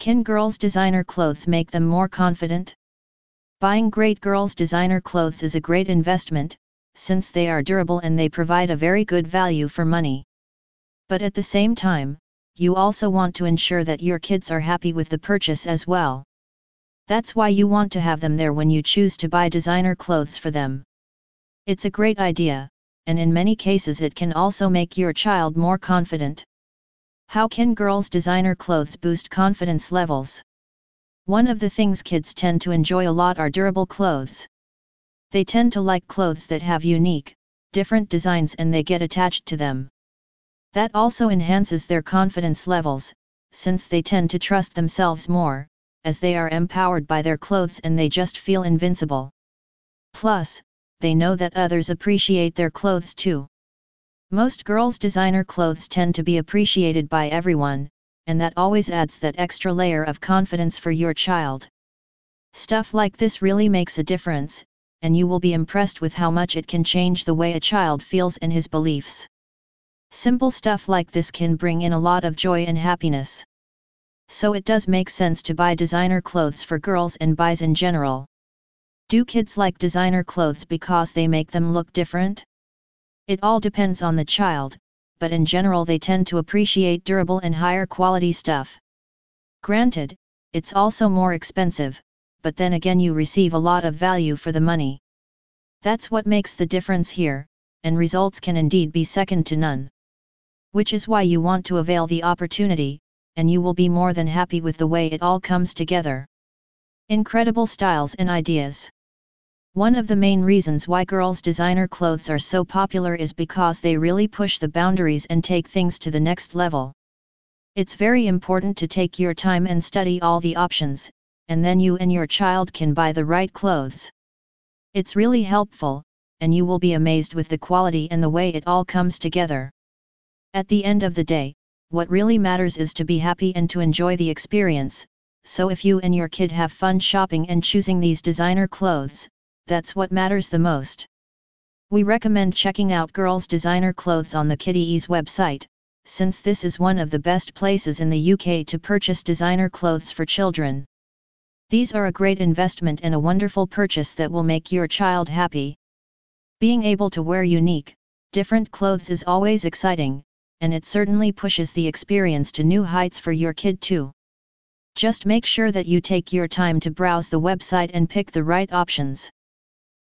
Can girls' designer clothes make them more confident? Buying great girls' designer clothes is a great investment, since they are durable and they provide a very good value for money. But at the same time, you also want to ensure that your kids are happy with the purchase as well. That's why you want to have them there when you choose to buy designer clothes for them. It's a great idea, and in many cases it can also make your child more confident. How can girls' designer clothes boost confidence levels? One of the things kids tend to enjoy a lot are durable clothes. They tend to like clothes that have unique, different designs and they get attached to them. That also enhances their confidence levels, since they tend to trust themselves more, as they are empowered by their clothes and they just feel invincible. Plus, they know that others appreciate their clothes too. Most girls' designer clothes tend to be appreciated by everyone, and that always adds that extra layer of confidence for your child. Stuff like this really makes a difference, and you will be impressed with how much it can change the way a child feels and his beliefs. Simple stuff like this can bring in a lot of joy and happiness. So it does make sense to buy designer clothes for girls and boys in general. Do kids like designer clothes because they make them look different? It all depends on the child, but in general they tend to appreciate durable and higher quality stuff. Granted, it's also more expensive, but then again you receive a lot of value for the money. That's what makes the difference here, and results can indeed be second to none. Which is why you want to avail the opportunity, and you will be more than happy with the way it all comes together. Incredible styles and ideas. One of the main reasons why girls' designer clothes are so popular is because they really push the boundaries and take things to the next level. It's very important to take your time and study all the options, and then you and your child can buy the right clothes. It's really helpful, and you will be amazed with the quality and the way it all comes together. At the end of the day, what really matters is to be happy and to enjoy the experience, so if you and your kid have fun shopping and choosing these designer clothes, that's what matters the most. We recommend checking out girls' designer clothes on the Kitty E's website, since this is one of the best places in the UK to purchase designer clothes for children. These are a great investment and a wonderful purchase that will make your child happy. Being able to wear unique, different clothes is always exciting, and it certainly pushes the experience to new heights for your kid too. Just make sure that you take your time to browse the website and pick the right options.